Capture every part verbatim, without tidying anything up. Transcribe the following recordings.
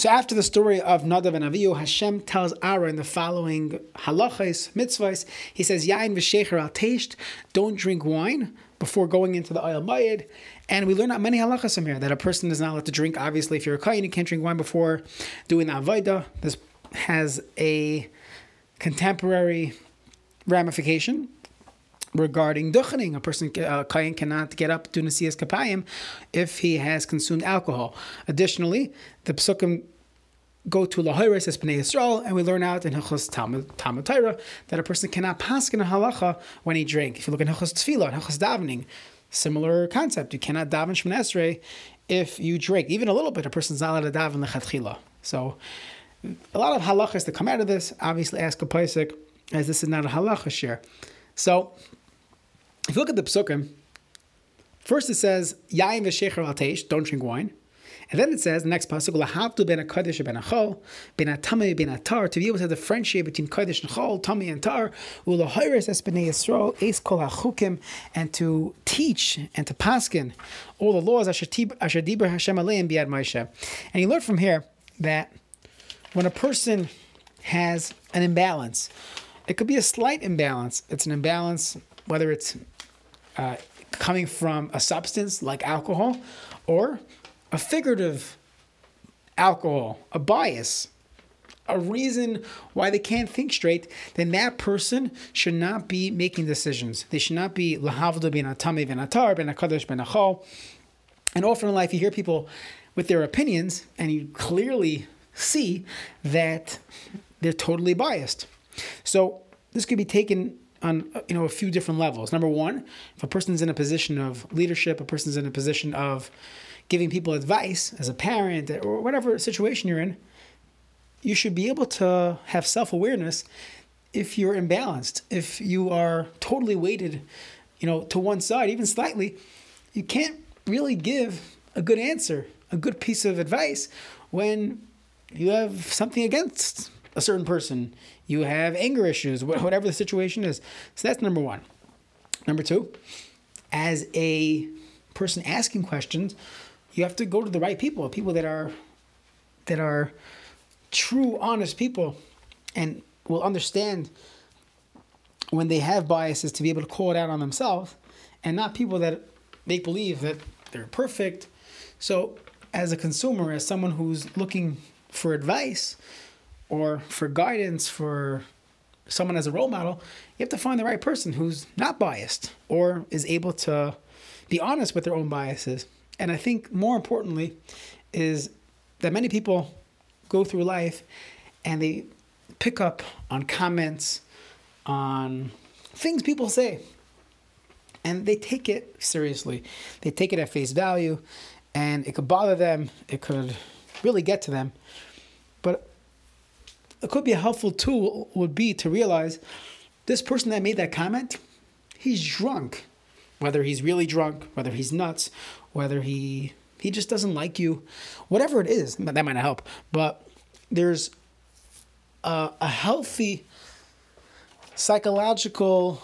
So after the story of Nadav and Avihu, Hashem tells Ara in the following halachos, mitzvahs, he says, Yain v'shecher al teisht, don't drink wine before going into the Ayel Bayed. And we learn out many halachas from here, that a person is not allowed to drink. Obviously, if you're a kohen, you can't drink wine before doing the Avidah. This has a contemporary ramification regarding duchening. A person, uh, Kayan cannot get up to Nasias kapayim if he has consumed alcohol. Additionally, the pesukim go to La'havtu ben a kodesh, and we learn out in hachos tamatayra that a person cannot pasuk in a halacha when he drank. If you look at hachos tefilah and hachos davening, similar concept. You cannot daven from esrei if you drink. Even a little bit, a person's not allowed to daven lechatchila. So a lot of halachas that come out of this, obviously ask a pesik, as this is not a halacha share. So if you look at the pesukim, first it says, Yain v'shecher al teish, don't drink wine. And then it says, the next pasuk, La'havtu ben a kodesh ben a chol, ben a tamei ben a tar, to be able to have the differentiate between kodesh and chol, tamei and tar, u'lohayres es b'nei Yisrael, es kol hachukim, and to teach and to paskin all the laws, asher dibur Hashem aleim biyad Mayshe. And you learn from here that when a person has an imbalance, it could be a slight imbalance. It's an imbalance, whether it's uh, coming from a substance like alcohol or a figurative alcohol, a bias, a reason why they can't think straight, then that person should not be making decisions. They should not be La'havtu ben a tamei ben a tar, ben a kodesh ben a chol. And often in life you hear people with their opinions and you clearly see that they're totally biased. So this could be taken on, you know, a few different levels. Number one, if a person's in a position of leadership, a person's in a position of giving people advice as a parent or whatever situation you're in, you should be able to have self-awareness if you're imbalanced, if you are totally weighted, you know, to one side, even slightly, you can't really give a good answer, a good piece of advice when you have something against a certain person, you have anger issues, whatever the situation is. So that's number one. Number two, as a person asking questions, you have to go to the right people, people that are that are true, honest people and will understand when they have biases to be able to call it out on themselves and not people that make believe that they're perfect. So as a consumer, as someone who's looking for advice or for guidance, for someone as a role model, you have to find the right person who's not biased or is able to be honest with their own biases. And I think more importantly is that many people go through life and they pick up on comments, on things people say, and they take it seriously. They take it at face value, and it could bother them, it could really get to them. But it could be a helpful tool would be to realize this person that made that comment, he's drunk. Whether he's really drunk, whether he's nuts, whether he he just doesn't like you, whatever it is, that might not help. But there's a, a healthy psychological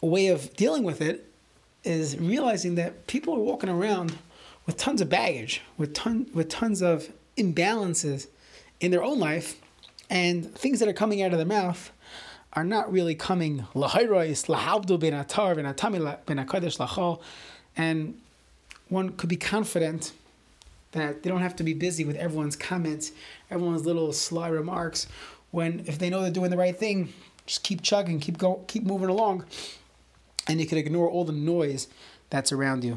way of dealing with it is realizing that people are walking around with tons of baggage, with ton, with tons of imbalances in their own life, and things that are coming out of their mouth are not really coming and one could be confident that they don't have to be busy with everyone's comments, everyone's little sly remarks, when if they know they're doing the right thing, just keep chugging, keep go, keep moving along, and you can ignore all the noise that's around you.